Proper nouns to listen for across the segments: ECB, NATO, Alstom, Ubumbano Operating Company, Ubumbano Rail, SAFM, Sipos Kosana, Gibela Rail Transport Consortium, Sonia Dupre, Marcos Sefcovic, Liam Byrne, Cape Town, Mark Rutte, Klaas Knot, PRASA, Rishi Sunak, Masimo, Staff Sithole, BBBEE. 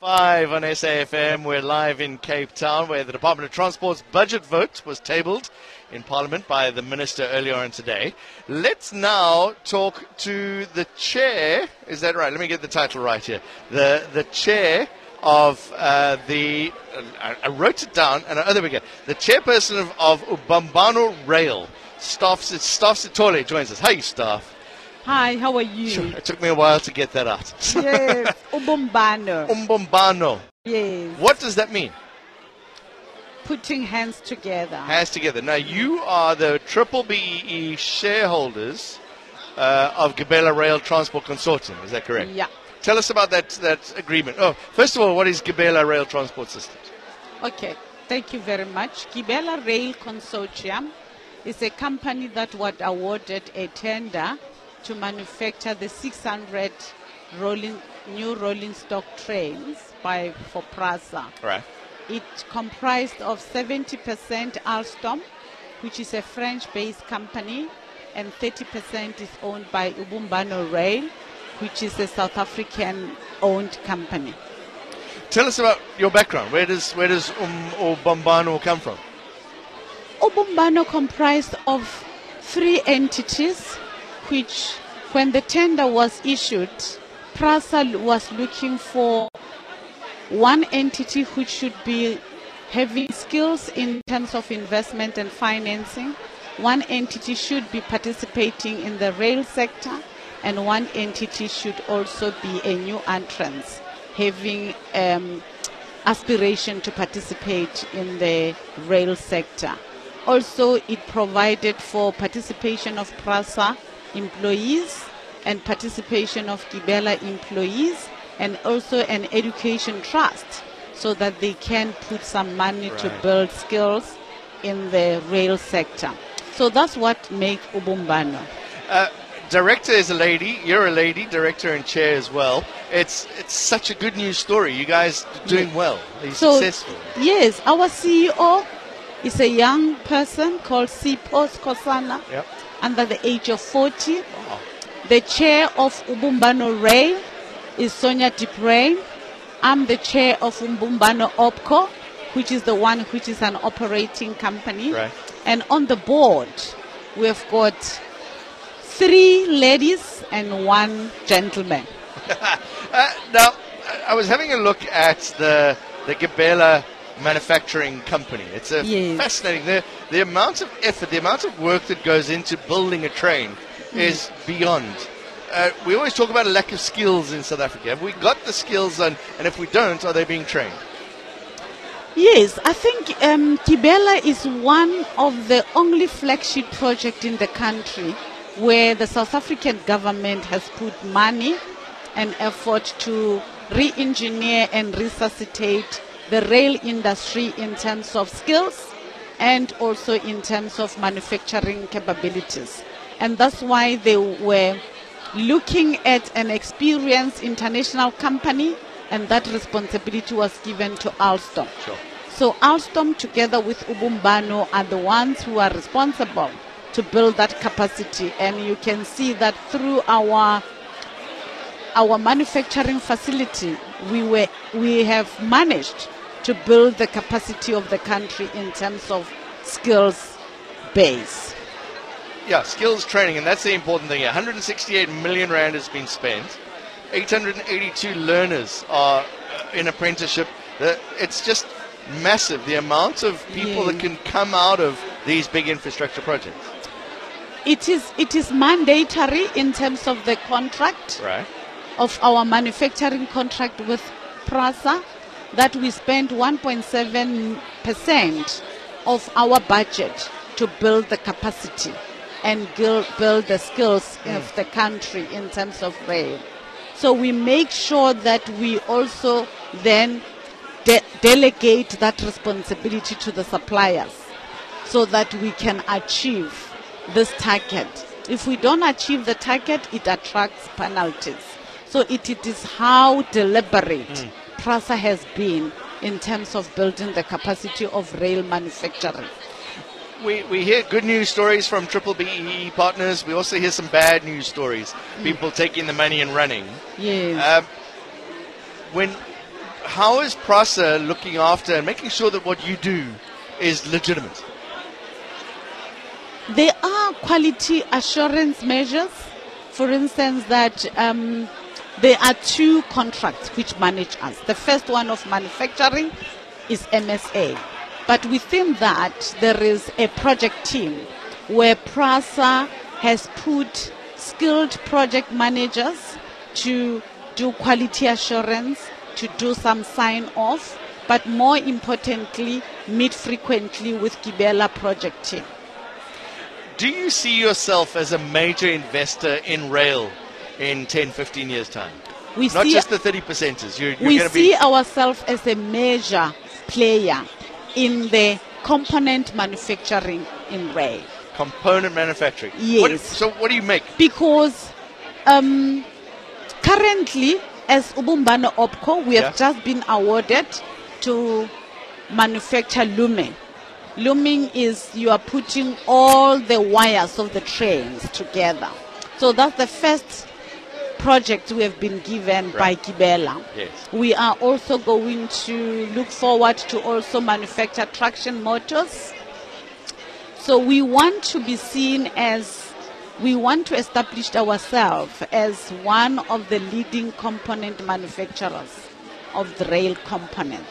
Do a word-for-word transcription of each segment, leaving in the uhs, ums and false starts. five on S A F M. We're live in Cape Town, where the Department of Transport's budget vote was tabled in Parliament by the Minister earlier on today. Let's now talk to the chair. Is that right? Let me get the title right here. The the chair of uh, the... Uh, I, I wrote it down, and oh, there we go. The chairperson of, of Ubumbano Rail, Staff Sithole, joins us. Hey, Staff. Hi, how are you? It took me a while to get that out. Yes, Ubumbano. Ubumbano. Yes. What does that mean? Putting hands together. Hands together. Now, you are the triple B E E shareholders uh, of Gibela Rail Transport Consortium. Is that correct? Yeah. Tell us about that, that agreement. Oh, first of all, what is Gibela Rail Transport Systems? Okay, thank you very much. Gibela Rail Consortium is a company that was awarded a tender to manufacture the six hundred rolling, new rolling stock trains by for PRASA. Right. It comprised of seventy percent Alstom, which is a French-based company, and thirty percent is owned by Ubumbano Rail, which is a South African-owned company. Tell us about your background. Where does where does um, Ubumbano come from? Ubumbano comprised of three entities, which, when the tender was issued, PRASA was looking for one entity which should be having skills in terms of investment and financing, one entity should be participating in the rail sector, and one entity should also be a new entrant having um, aspiration to participate in the rail sector. Also, it provided for participation of PRASA employees and participation of Gibela employees, and also an education trust, so that they can put some money right. to build skills in the rail sector. So that's what makes Ubumbano. Uh, Director is a lady, you're a lady, director and chair as well. It's it's such a good news story. You guys are doing yes. well. Are so, successful? Yes, our C E O is a young person called Sipos Kosana, yep. under the age of forty. Wow. The chair of Ubumbano Rail is Sonia Dupre. I'm the chair of Ubumbano Opco, which is the one which is an operating company. Right. And on the board, we've got three ladies and one gentleman. uh, now, I was having a look at the the Gibela manufacturing company. It's a yes. fascinating. The, the amount of effort, the amount of work that goes into building a train mm. is beyond. Uh, we always talk about a lack of skills in South Africa. Have we got the skills, and, and if we don't, are they being trained? Yes, I think um, Gibela is one of the only flagship projects in the country where the South African government has put money and effort to re-engineer and resuscitate the rail industry in terms of skills and also in terms of manufacturing capabilities. And that's why they were looking at an experienced international company, and that responsibility was given to Alstom. Sure. So Alstom together with Ubumbano are the ones who are responsible to build that capacity, and you can see that through our our manufacturing facility we were we have managed to build the capacity of the country in terms of skills base. Yeah, skills training, and that's the important thing. one hundred sixty-eight million rand has been spent. eight hundred eighty-two learners are in apprenticeship. It's just massive, the amount of people yeah. that can come out of these big infrastructure projects. It is it is mandatory in terms of the contract right. of our manufacturing contract with PRASA that we spend one point seven percent of our budget to build the capacity and build the skills mm. of the country in terms of rail. So we make sure that we also then de delegate that responsibility to the suppliers, so that we can achieve this target. If we don't achieve the target, it attracts penalties. So it, it is how deliberate mm. PRASA has been in terms of building the capacity of rail manufacturing. We, we hear good news stories from triple B E E partners. We also hear some bad news stories, mm. people taking the money and running. Yes. Uh, when how is PRASA looking after and making sure that what you do is legitimate? There are quality assurance measures. For instance, that um, there are two contracts which manage us. The first one of manufacturing is M S A. But within that, there is a project team where PRASA has put skilled project managers to do quality assurance, to do some sign-off, but more importantly, meet frequently with Gibela project team. Do you see yourself as a major investor in rail in ten, fifteen years' time? We Not see just the thirty percenters. You're, you're we gonna see be... ourselves as a major player in the component manufacturing in rail. Component manufacturing? Yes. What, so what do you make? Because um, currently, as Ubumbano Opco, we yeah. have just been awarded to manufacture lumen. Looming is you are putting all the wires of the trains together. So that's the first project we have been given right. by Gibela. Yes. We are also going to look forward to also manufacture traction motors. So we want to be seen as, we want to establish ourselves as one of the leading component manufacturers of the rail components.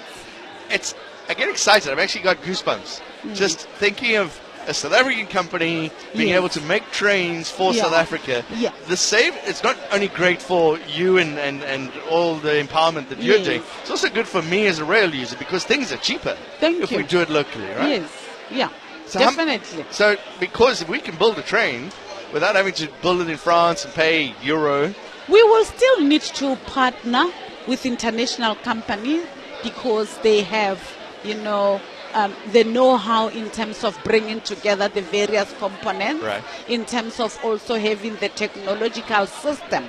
It's, I get excited. I've actually got goosebumps. Mm. Just thinking of a South African company being yes. able to make trains for yeah. South Africa. Yeah. The save, it's not only great for you and, and, and all the empowerment that you're yes. doing, it's also good for me as a rail user because things are cheaper Thank if you. we do it locally, right? Yes, yeah, so definitely. I'm, so because if we can build a train without having to build it in France and pay euro. We will still need to partner with international companies because they have, you know, Um, the know-how in terms of bringing together the various components, right. in terms of also having the technological system.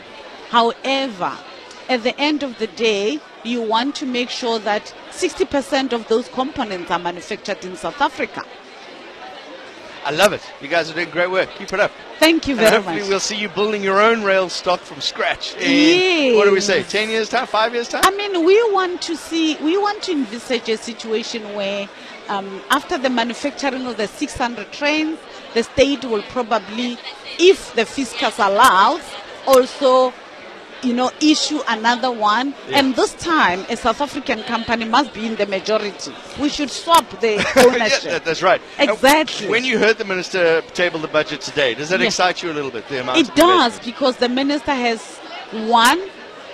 However, at the end of the day, you want to make sure that sixty percent of those components are manufactured in South Africa. I love it. You guys are doing great work. Keep it up. Thank you very and hopefully much. Hopefully we'll see you building your own rail stock from scratch in, yes. what do we say, ten years' time, five years' time? I mean, we want to see, we want to envisage a situation where um, after the manufacturing of the six hundred trains, the state will probably, if the fiscus allows, also, you know, issue another one. Yeah. And this time, a South African company must be in the majority. We should swap the ownership. yeah, that's right. Exactly. Now, when you heard the minister table the budget today, does that yeah. excite you a little bit? The amount it does, because the minister has, one,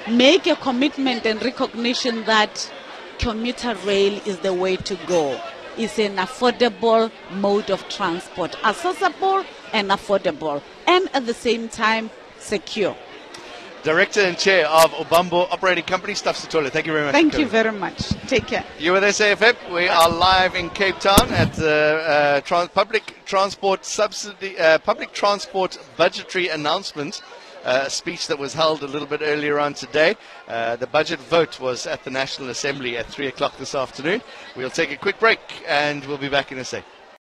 make a commitment and recognition that commuter rail is the way to go. It's an affordable mode of transport, accessible and affordable, and at the same time, secure. Director and Chair of Ubumbano Operating Company, Sithole. Thank you very much. Thank you very much. Take care. You with S A F M. We are live in Cape Town at the uh, trans public transport subsidy, uh, public transport budgetary announcement uh, speech that was held a little bit earlier on today. Uh, the budget vote was at the National Assembly at three o'clock this afternoon. We'll take a quick break and we'll be back in a sec.